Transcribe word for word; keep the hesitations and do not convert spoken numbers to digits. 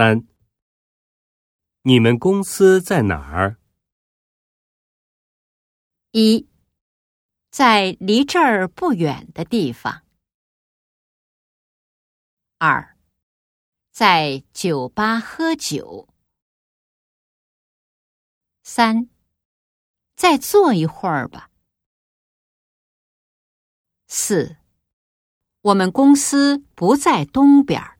三，你们公司在哪儿？一，在离这儿不远的地方。二，在酒吧喝酒。三，再坐一会儿吧。四，我们公司不在东边。